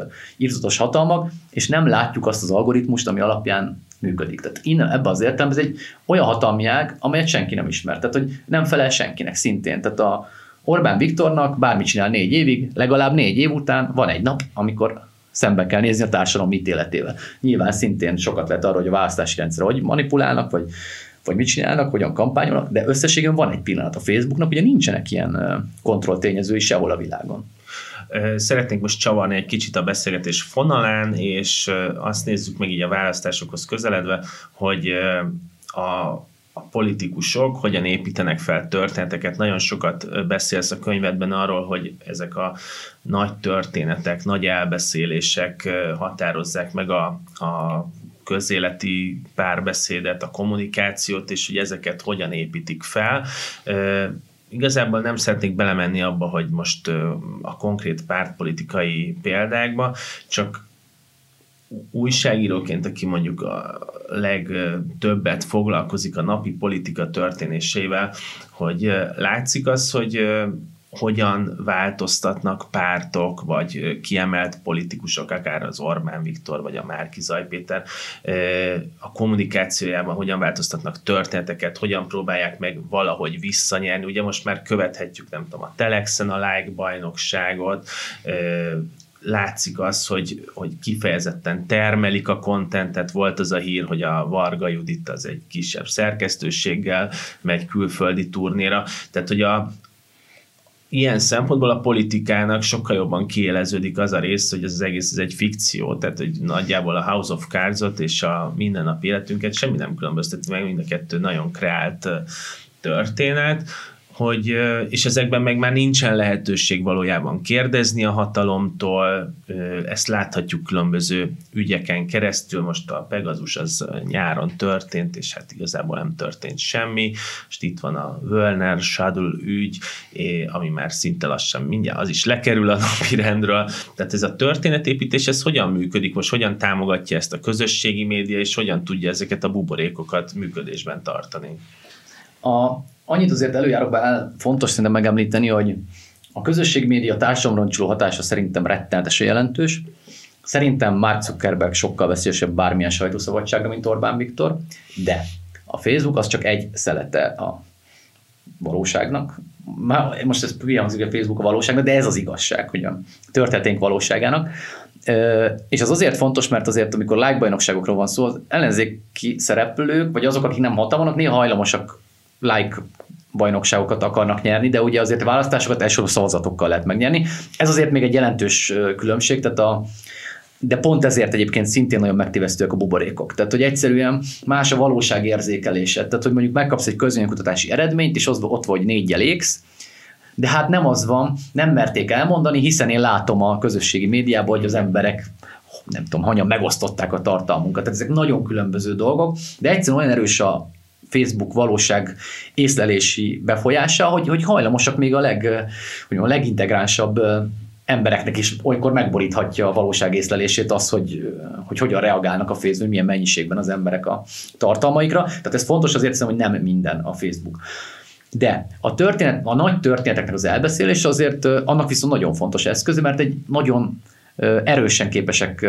hatalmak, és nem látjuk azt az algoritmust, ami alapján működik. Tehát innen ebben az értelemben ez egy olyan hatalmi ág, amelyet senki nem ismer. Tehát, hogy nem felel senkinek szintén. Tehát a Orbán Viktornak bármit csinál 4 évig, legalább 4 év után van egy nap, amikor szembe kell nézni a társadalom ítéletével. Nyilván szintén sokat lehet arra, hogy a választási rendszer hogy manipulálnak, vagy mit csinálnak, hogyan kampányolnak, de összességében van egy pillanat a Facebooknak, ugye nincsenek ilyen kontrolltényezői sehol a világon. Szeretnénk most csavarni egy kicsit a beszélgetés fonalán, és azt nézzük meg így a választásokhoz közeledve, hogy a politikusok hogyan építenek fel történeteket. Nagyon sokat beszélsz a könyvedben arról, hogy ezek a nagy történetek, nagy elbeszélések határozzák meg a közéleti párbeszédet, a kommunikációt, és hogy ezeket hogyan építik fel. Igazából nem szeretnék belemenni abba, hogy most a konkrét pártpolitikai példákba, csak újságíróként, aki mondjuk a legtöbbet foglalkozik a napi politika történésével, hogy látszik az, hogy hogyan változtatnak pártok, vagy kiemelt politikusok, akár az Orbán Viktor, vagy a Márki-Zay Péter, a kommunikációjában hogyan változtatnak történeteket, hogyan próbálják meg valahogy visszanyerni. Ugye most már követhetjük, nem tudom, a Telexen a lájkbajnokságot, látszik az, hogy kifejezetten termelik a kontentet. Volt az a hír, hogy a Varga Judit az egy kisebb szerkesztőséggel megy külföldi turnéra. Tehát, hogy ilyen szempontból a politikának sokkal jobban kiéleződik az a rész, hogy ez az egész ez egy fikció, tehát hogy nagyjából a House of Cards-ot és a mindennapi életünket semmi nem különbözteti meg, mind a kettő nagyon kreált történet, hogy, és ezekben meg már nincsen lehetőség valójában kérdezni a hatalomtól, ezt láthatjuk különböző ügyeken keresztül, most a Pegasus az nyáron történt, és hát igazából nem történt semmi, most itt van a Völner-Schadl ügy, ami már szinte lassan mindjárt, az is lekerül a napirendről, tehát ez a történetépítés, ez hogyan működik, most hogyan támogatja ezt a közösségi média, és hogyan tudja ezeket a buborékokat működésben tartani? Annyit azért előjáróban fontos szerintem megemlíteni, hogy a közösségmédia társadalomroncsoló hatása szerintem rettenetesen jelentős. Szerintem Mark Zuckerberg sokkal veszélyesebb bármilyen sajtószabadságra, mint Orbán Viktor, de a Facebook az csak egy szelete a valóságnak. Már most ez hangzik, hogy a Facebook a valóságnak, de ez az igazság, hogy a történeténk valóságának. És az azért fontos, mert azért, amikor lájkbajnokságokról van szó, az ellenzéki szereplők, vagy azok, akik nem hatalmanak, néha hajlamosak bajnokságokat akarnak nyerni, de ugye azért választásokat elsőbb szavazatokkal lehet megnyerni. Ez azért még egy jelentős különbség, tehát de pont ezért egyébként szintén nagyon megtévesztőek a buborékok. Tehát, hogy egyszerűen más a valóság érzékelése. Tehát, hogy mondjuk megkapsz egy közvéleménykutatási eredményt, és ott vagy 4-jel égsz, de hát nem az van, nem merték elmondani, hiszen én látom a közösségi médiában, hogy az emberek nem tudom, hanyan megosztották a tartalmunkat. Tehát ezek nagyon különböző dolgok, de egyszerűen olyan erős a Facebook valóság észlelési befolyása, hogy hajlamosak még a legintegránsabb embereknek is olykor megboríthatja a valóság észlelését az, hogy hogyan reagálnak a Facebook, milyen mennyiségben az emberek a tartalmaikra. Tehát ez fontos azért hiszem, hogy nem minden a Facebook. De a nagy történeteknek az elbeszélés azért annak viszont nagyon fontos eszköz, mert egy nagyon erősen képesek,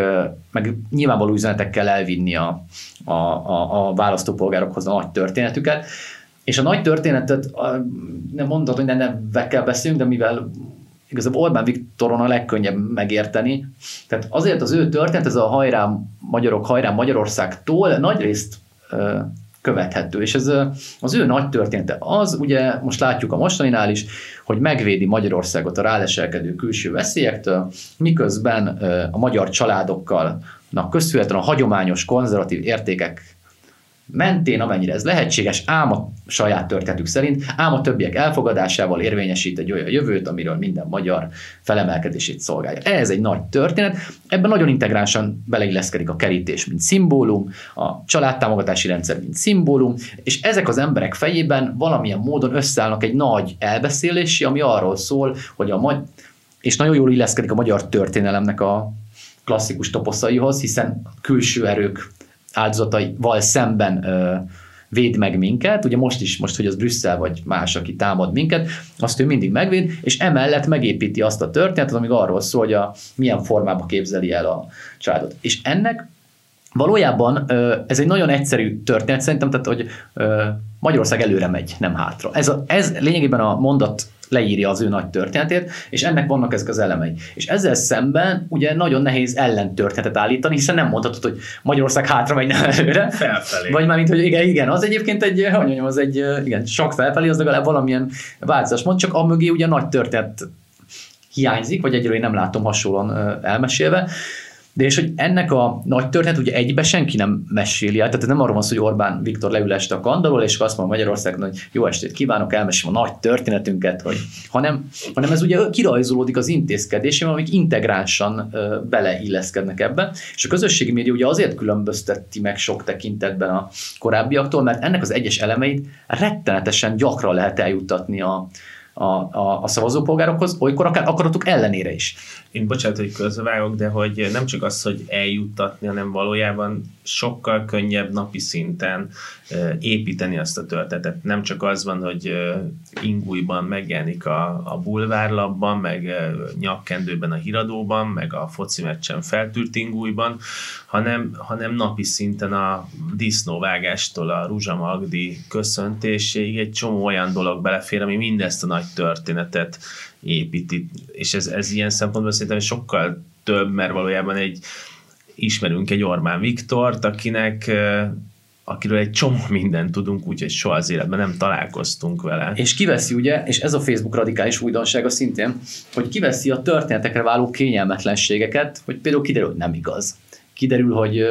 meg nyilvánvaló üzenetekkel elvinni a választópolgárokhoz a nagy történetüket. És a nagy történetet, nem mondod, hogy ne nevekkel beszélünk, de mivel igazából Orbán Viktoron a legkönnyebb megérteni, tehát azért az ő történet, ez a hajrá magyarok, hajrá Magyarországtól nagyrészt követhető. És ez az ő nagy története az, ugye most látjuk a mostaninál is, hogy megvédi Magyarországot a ráleselkedő külső veszélyektől, miközben a magyar családokkal köszönhetően a hagyományos konzervatív értékek mentén, amennyire ez lehetséges, ám a saját történetük szerint, ám a többiek elfogadásával érvényesít egy olyan jövőt, amiről minden magyar felemelkedését szolgálja. Ez egy nagy történet, ebben nagyon integránsan beleilleszkedik a kerítés, mint szimbólum, a családtámogatási rendszer, mint szimbólum, és ezek az emberek fejében valamilyen módon összeállnak egy nagy elbeszélési, ami arról szól, hogy és nagyon jól illeszkedik a magyar történelemnek a klasszikus toposzaihoz, hiszen külső erők áldozataival szemben véd meg minket, ugye most, hogy az Brüsszel vagy más, aki támad minket, azt ő mindig megvéd, és emellett megépíti azt a történetet, amíg arról szól, hogy milyen formában képzeli el a családot. És ennek valójában ez egy nagyon egyszerű történet szerintem, tehát hogy Magyarország előre megy, nem hátra. Ez lényegében a mondat leírja az ő nagy történetét, és ennek vannak ezek az elemei. És ezzel szemben ugye nagyon nehéz ellentörténetet állítani, hiszen nem mondhatod, hogy Magyarország hátra megy, nem előre. Felfelé. Vagy mármint, hogy igen, az egyébként sok felfelé, az legalább valamilyen változás mond, csak amögé ugye nagy történet hiányzik, vagy egyről én nem látom hasonlóan elmesélve. De és hogy ennek a nagy történet ugye egybe senki nem meséli el, tehát nem arról van szó, hogy Orbán Viktor leül este a kandallóra, és azt mondja Magyarországon, hogy jó estét kívánok, elmesélem a nagy történetünket, hanem ez ugye kirajzolódik az intézkedésében, amik integránsan beleilleszkednek ebbe, és a közösségi média ugye azért különbözteti meg sok tekintetben a korábbiaktól, mert ennek az egyes elemeit rettenetesen gyakran lehet eljuttatni a a szavazópolgárokhoz, olykor akár akaratuk ellenére is. Én bocsánat, hogy közbevágok, de hogy nem csak az, hogy eljuttatni, hanem valójában sokkal könnyebb napi szinten építeni azt a töltetet. Nem csak az van, hogy Ingújban megjelenik a bulvárlapban, meg nyakkendőben a híradóban, meg a foci meccsen feltűrt Ingújban, hanem napi szinten a disznóvágástól a Ruzsa Magdi köszöntéséig egy csomó olyan dolog belefér, ami mindezt a nagy történetet építi. És ez ilyen szempontból szerintem sokkal több, mert valójában ismerünk egy Orbán Viktort, akiről egy csomó mindent tudunk, úgyhogy soha az életben nem találkoztunk vele. És kiveszi ugye, és ez a Facebook radikális újdonsága szintén, hogy kiveszi a történetekre váló kényelmetlenségeket, hogy például kiderül, hogy nem igaz. Kiderül, hogy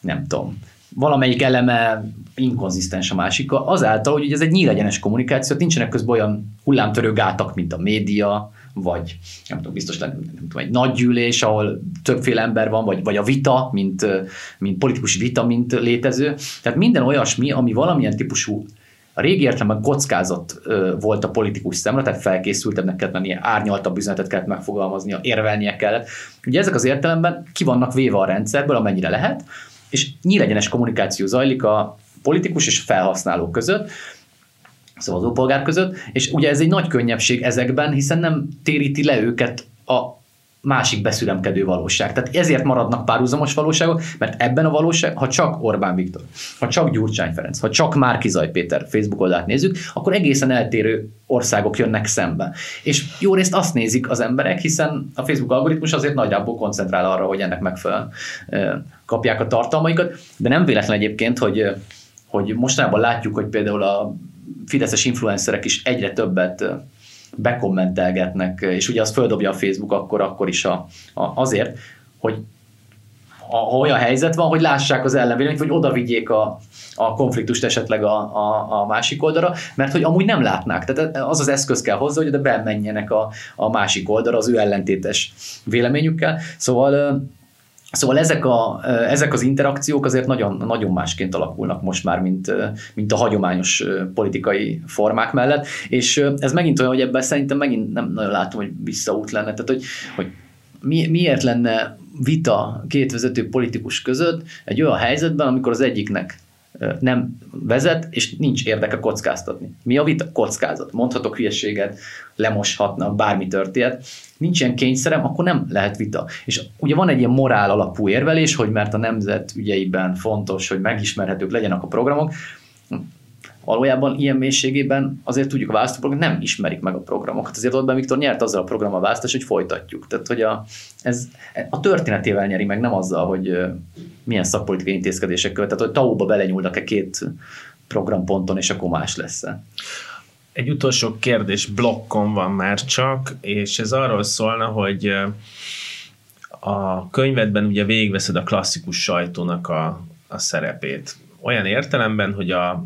nem tudom, valamelyik eleme inkonzisztens a másikkal, azáltal, hogy ez egy nyílegyenes kommunikáció, nincsenek közben olyan hullámtörő gátak, mint a média, vagy nem tudom, biztos lenni, nem tudom, egy nagy gyűlés, ahol többféle ember van, vagy a vita, mint politikus vita, mint létező. Tehát minden olyasmi, ami valamilyen típusú, a régi értelemben kockázat volt a politikus szemre, tehát felkészültebbnek kellett mennie, árnyaltabb üzenetet kellett megfogalmaznia, érvelnie kellett. Ugye ezek az értelemben ki vannak véve a rendszerből, amennyire lehet, és nyílegyenes kommunikáció zajlik a politikus és felhasználók között, szavazópolgár között, és ugye ez egy nagy könnyebbség ezekben, hiszen nem téríti le őket a másik beszüremkedő valóság. Tehát ezért maradnak párhuzamos valóságok, mert ebben a valóság, ha csak Orbán Viktor, ha csak Gyurcsány Ferenc, ha csak Márki-Zay Péter Facebook oldalát nézzük, akkor egészen eltérő országok jönnek szembe. És jó részt azt nézik az emberek, hiszen a Facebook algoritmus azért nagyjából koncentrál arra, hogy ennek megfelelően kapják a tartalmaikat, de nem véletlen egyébként, hogy mostanában látjuk, hogy például a fideszes influencerek is egyre többet bekommentelgetnek, és ugye azt földobja a Facebook akkor is azért, hogy olyan helyzet van, hogy lássák az ellenvéleményt, vagy oda vigyék a konfliktust esetleg a másik oldalra, mert hogy amúgy nem látnák. Tehát az eszköz kell hozzá, hogy oda bemenjenek a másik oldalra az ő ellentétes véleményükkel. Szóval ezek az interakciók azért nagyon, nagyon másként alakulnak most már, mint a hagyományos politikai formák mellett, és ez megint olyan, hogy ebben szerintem megint nem nagyon látom, hogy visszaút lenne. Tehát, hogy miért lenne vita két vezető politikus között egy olyan helyzetben, amikor az egyiknek nem vezet, és nincs érdeke kockáztatni. Mi a vita? Kockázat. Mondhatok hülyeséget, lemoshatnak, bármi történet. Nincs ilyen kényszerem, akkor nem lehet vita. És ugye van egy ilyen morál alapú érvelés, hogy mert a nemzet ügyeiben fontos, hogy megismerhetők legyenek a programok. Valójában ilyen mélységében azért tudjuk, a választópolgárok nem ismerik meg a programokat. Azért Orbán Viktor nyert azzal a programmal választást, hogy folytatjuk. Tehát, hogy ez a történetével nyeri meg, nem azzal, hogy milyen szakpolitikai intézkedésekkel, tehát hogy tauba belenyúlnak-e két programponton, és akkor más lesz. Egy utolsó kérdés blokkon van már csak, és ez arról szólna, hogy a könyvedben ugye végigveszed a klasszikus sajtónak a szerepét. Olyan értelemben, hogy a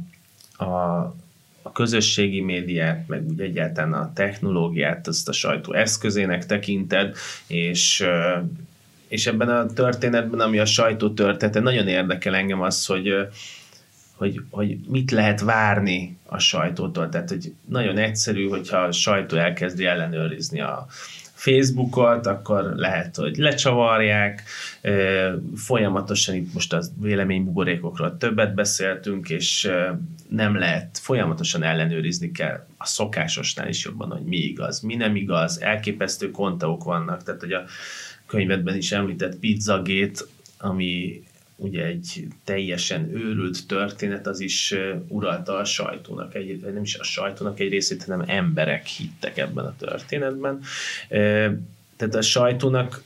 közösségi médiát, meg úgy egyáltalán a technológiát, azt a sajtó eszközének tekinted, és ebben a történetben, ami a sajtó története, nagyon érdekel engem az, hogy mit lehet várni a sajtótól. Tehát, hogy nagyon egyszerű, hogyha a sajtó elkezdi ellenőrizni a Facebookot, akkor lehet, hogy lecsavarják, folyamatosan itt most a véleménybuborékokról többet beszéltünk, és nem lehet, folyamatosan ellenőrizni kell a szokásosnál is jobban, hogy mi igaz, mi nem igaz, elképesztő kontauk vannak, tehát hogy a könyvedben is említett PizzaGate, ami ugye egy teljesen őrült történet, az is uralta a sajtónak, nem is a sajtónak egy részét, hanem emberek hittek ebben a történetben. Tehát a sajtónak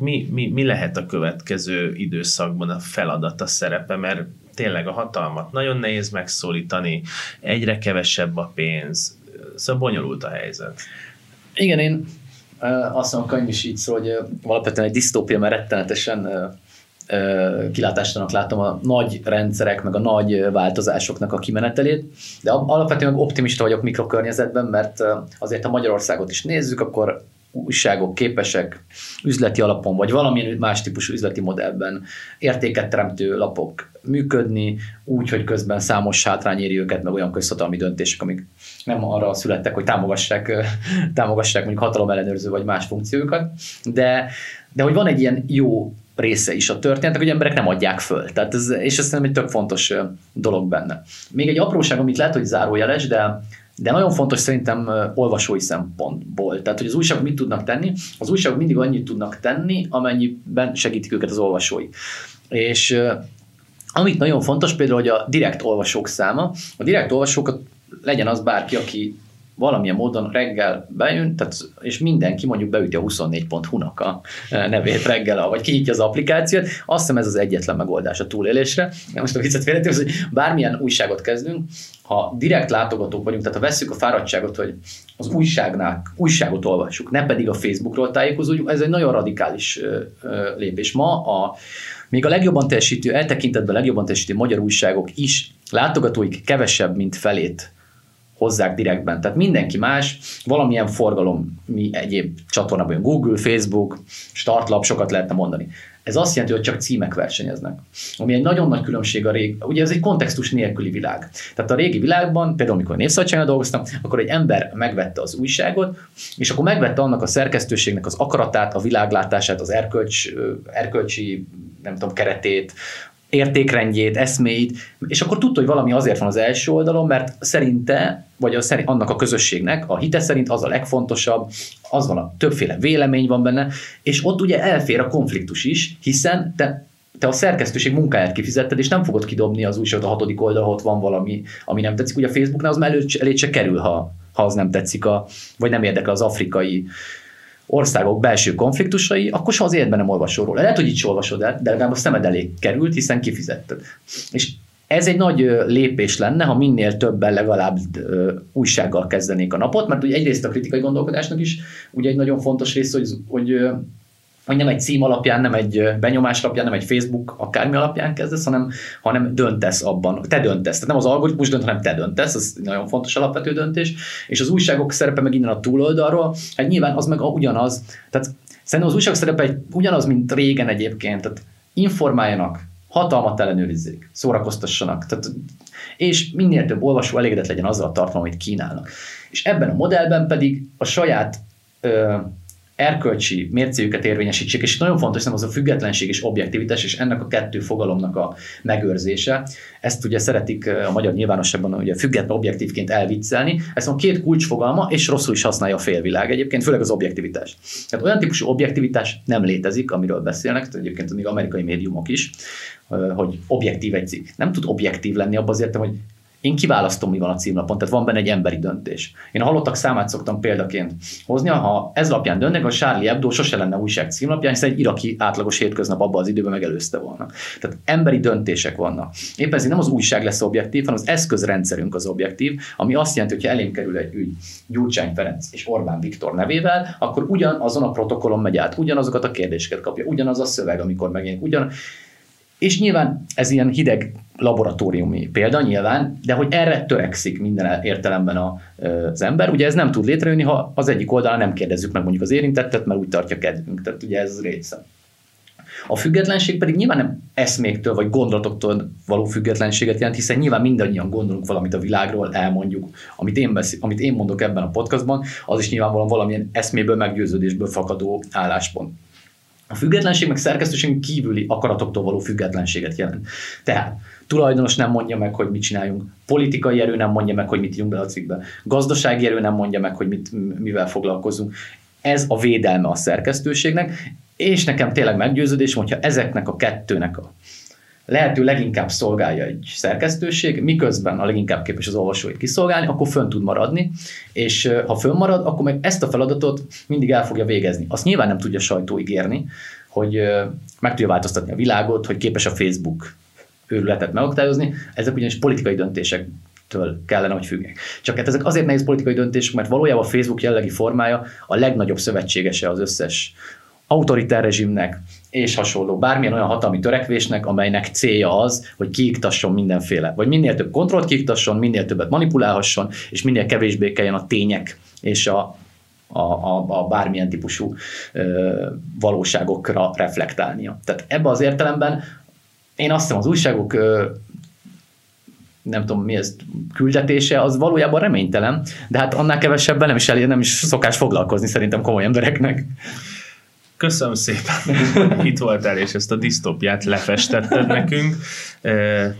mi lehet a következő időszakban a feladata, szerepe, mert tényleg a hatalmat nagyon nehéz megszólítani, egyre kevesebb a pénz, szóval bonyolult a helyzet. Igen, én azt mondom, a könyv is így szól, hogy alapvetően egy disztópia, mert rettenetesen kilátástanak látom a nagy rendszerek, meg a nagy változásoknak a kimenetelét, de alapvetően optimista vagyok mikrokörnyezetben, mert azért, ha Magyarországot is nézzük, akkor újságok képesek üzleti alapon, vagy valamilyen más típusú üzleti modellben értéket teremtő lapok működni, úgy, hogy közben számos hátrány éri őket, meg olyan közhatalmi döntések, amik nem arra születtek, hogy támogassák mondjuk hatalomellenőrző vagy más funkciókat, de hogy van egy ilyen jó része is a történetnek, hogy emberek nem adják föl. Tehát ez, és ez szerintem egy tök fontos dolog benne. Még egy apróság, amit lehet, hogy zárójeles, de nagyon fontos szerintem olvasói szempontból. Tehát, hogy az újságok mit tudnak tenni? Az újságok mindig annyit tudnak tenni, amennyiben segítik őket az olvasói. És amit nagyon fontos például, hogy a direkt olvasók száma, a direkt olvasókat legyen az bárki, aki valamilyen módon reggel bejön, tehát, és mindenki mondjuk beüti a 24.hu-nak a nevét reggel, vagy kinyitja az applikációt, azt hiszem ez az egyetlen megoldás a túlélésre. Most a viccet félrettem, hogy bármilyen újságot kezdünk, ha direkt látogatók vagyunk, tehát ha vesszük a fáradtságot, hogy az újságot olvassuk, ne pedig a Facebookról tájékozódjuk, ez egy nagyon radikális lépés. Ma még a legjobban teljesítő, eltekintetben legjobban teljesítő magyar újságok is látogatóik kevesebb, mint felét hozzák direktben. Tehát mindenki más, valamilyen forgalom, mi egyéb csatornában, Google, Facebook, startlap, sokat lehetne mondani. Ez azt jelenti, hogy csak címek versenyeznek. Ami egy nagyon nagy különbség a régi, ugye ez egy kontextus nélküli világ. Tehát a régi világban, például amikor Népszabadságnál dolgoztam, akkor egy ember megvette az újságot, és akkor megvette annak a szerkesztőségnek az akaratát, a világlátását, az erkölcsi, nem tudom, keretét, értékrendjét, eszméit, és akkor tudta, hogy valami azért van az első oldalon, mert szerinte, vagy annak a közösségnek a hite szerint az a legfontosabb, az van a többféle vélemény van benne, és ott ugye elfér a konfliktus is, hiszen te a szerkesztőség munkáját kifizetted, és nem fogod kidobni az újságot a 6. oldalon, ott van valami, ami nem tetszik. Ugye a Facebooknál az elé se kerül, ha az nem tetszik, vagy nem érdekel az afrikai országok belső konfliktusai, akkor soha az életben nem olvasol róla. Lehet, hogy így se olvasod el, de legalább a szemed elé került, hiszen kifizetted. És ez egy nagy lépés lenne, ha minél többen legalább újsággal kezdenék a napot, mert ugye egyrészt a kritikai gondolkodásnak is ugye egy nagyon fontos rész, hogy nem egy cím alapján, nem egy benyomás alapján, nem egy Facebook akármi alapján kezdesz, hanem döntesz abban. Te döntesz. Tehát nem az algoritmus dönt, hanem te döntesz. Ez nagyon fontos alapvető döntés. És az újságok szerepe meg innen a túloldalról, hát nyilván az meg ugyanaz. Tehát szerintem az újságok szerepe ugyanaz, mint régen egyébként. Tehát informáljanak, hatalmat ellenőrizzék, szórakoztassanak. Tehát, és minél több olvasó elégedett legyen azzal a tartalom, amit kínálnak. És ebben a modellben pedig a saját erkölcsi mércéjüket érvényesítsék, és nagyon fontos az a függetlenség és objektivitás, és ennek a kettő fogalomnak a megőrzése. Ezt ugye szeretik a magyar nyilvánosságban ugye független objektívként elviccelni. Ez van két kulcsfogalma, és rosszul is használja a félvilág egyébként, főleg az objektivitás. Tehát olyan típusú objektivitás nem létezik, amiről beszélnek, egyébként még amerikai médiumok is, hogy objektív egy cikk. Nem tud objektív lenni abban az értelemben, hogy én kiválasztom, mi van a címlapon, tehát van benne egy emberi döntés. Én a halottak számát szoktam példaként hozni, ha ez lapján döntek, a Charlie Hebdo sose lenne újság címlapján, hiszen egy iraki átlagos hétköznap abban az időben megelőzte volna. Tehát emberi döntések vannak. Éppen ezért nem az újság lesz objektív, hanem az eszközrendszerünk az objektív, ami azt jelenti, hogy ha elém kerül egy ügy Gyurcsány Ferenc és Orbán Viktor nevével, akkor ugyanazon a protokollon megy át, ugyanazokat a kérdéseket kapja, ugyanaz a szöveg, amikor megjelenik, És nyilván ez ilyen hideg laboratóriumi példa nyilván, de hogy erre törekszik minden értelemben az ember. Ugye ez nem tud létrejönni, ha az egyik oldalán nem kérdezzük meg mondjuk az érintettet, mert úgy tartja kedvünk. Tehát ugye ez része. A függetlenség pedig nyilván nem eszméktől vagy gondolatoktól való függetlenséget jelent, hiszen nyilván mindannyian gondolunk valamit a világról, elmondjuk, amit én mondok ebben a podcastban, az is nyilvánvalóan valamilyen eszméből, meggyőződésből fakadó álláspont. A függetlenség meg szerkesztőségünk kívüli akaratoktól való függetlenséget jelent. Tehát tulajdonos nem mondja meg, hogy mit csináljunk, politikai erő nem mondja meg, hogy mit írjunk bele a cikkbe, gazdasági erő nem mondja meg, hogy mivel foglalkozunk. Ez a védelme a szerkesztőségnek, és nekem tényleg meggyőződés, hogyha ezeknek a kettőnek a lehető leginkább szolgálja egy szerkesztőség, miközben a leginkább képes az olvasóit kiszolgálni, akkor fönn tud maradni, és ha fönn marad, akkor meg ezt a feladatot mindig el fogja végezni. Azt nyilván nem tudja sajtó ígérni, hogy meg tudja változtatni a világot, hogy képes a Facebook őrületet megakadályozni, ezek ugyanis politikai döntésektől kellene, hogy függjenek. Csak hát ezek azért nehéz politikai döntések, mert valójában a Facebook jellegi formája a legnagyobb szövetségese az összes autoritár rezsimnek és hasonló, bármilyen olyan hatalmi törekvésnek, amelynek célja az, hogy kiiktasson mindenféle, vagy minél több kontrollt kiiktasson, minél többet manipulálhasson, és minél kevésbé kelljen a tények és a a bármilyen típusú valóságokra reflektálnia. Tehát ebben az értelemben én azt hiszem, az újságok nem tudom mi ez küldetése, az valójában reménytelen, de hát annál kevesebben nem is szokás foglalkozni szerintem komoly embereknek. Köszönöm szépen, itt voltál, és ezt a disztópiát lefestetted nekünk.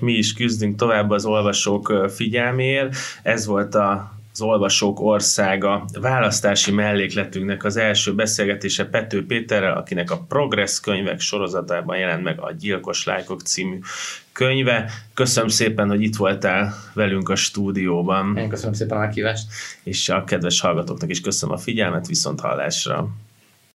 Mi is küzdünk tovább az olvasók figyelméért. Ez volt az Olvasók Országa választási mellékletünknek az első beszélgetése Pető Péterrel, akinek a Progress könyvek sorozatában jelent meg a Gyilkos Lájkok című könyve. Köszönöm szépen, hogy itt voltál velünk a stúdióban. Én köszönöm szépen a meghívást. És a kedves hallgatóknak is köszönöm a figyelmet, viszont hallásra.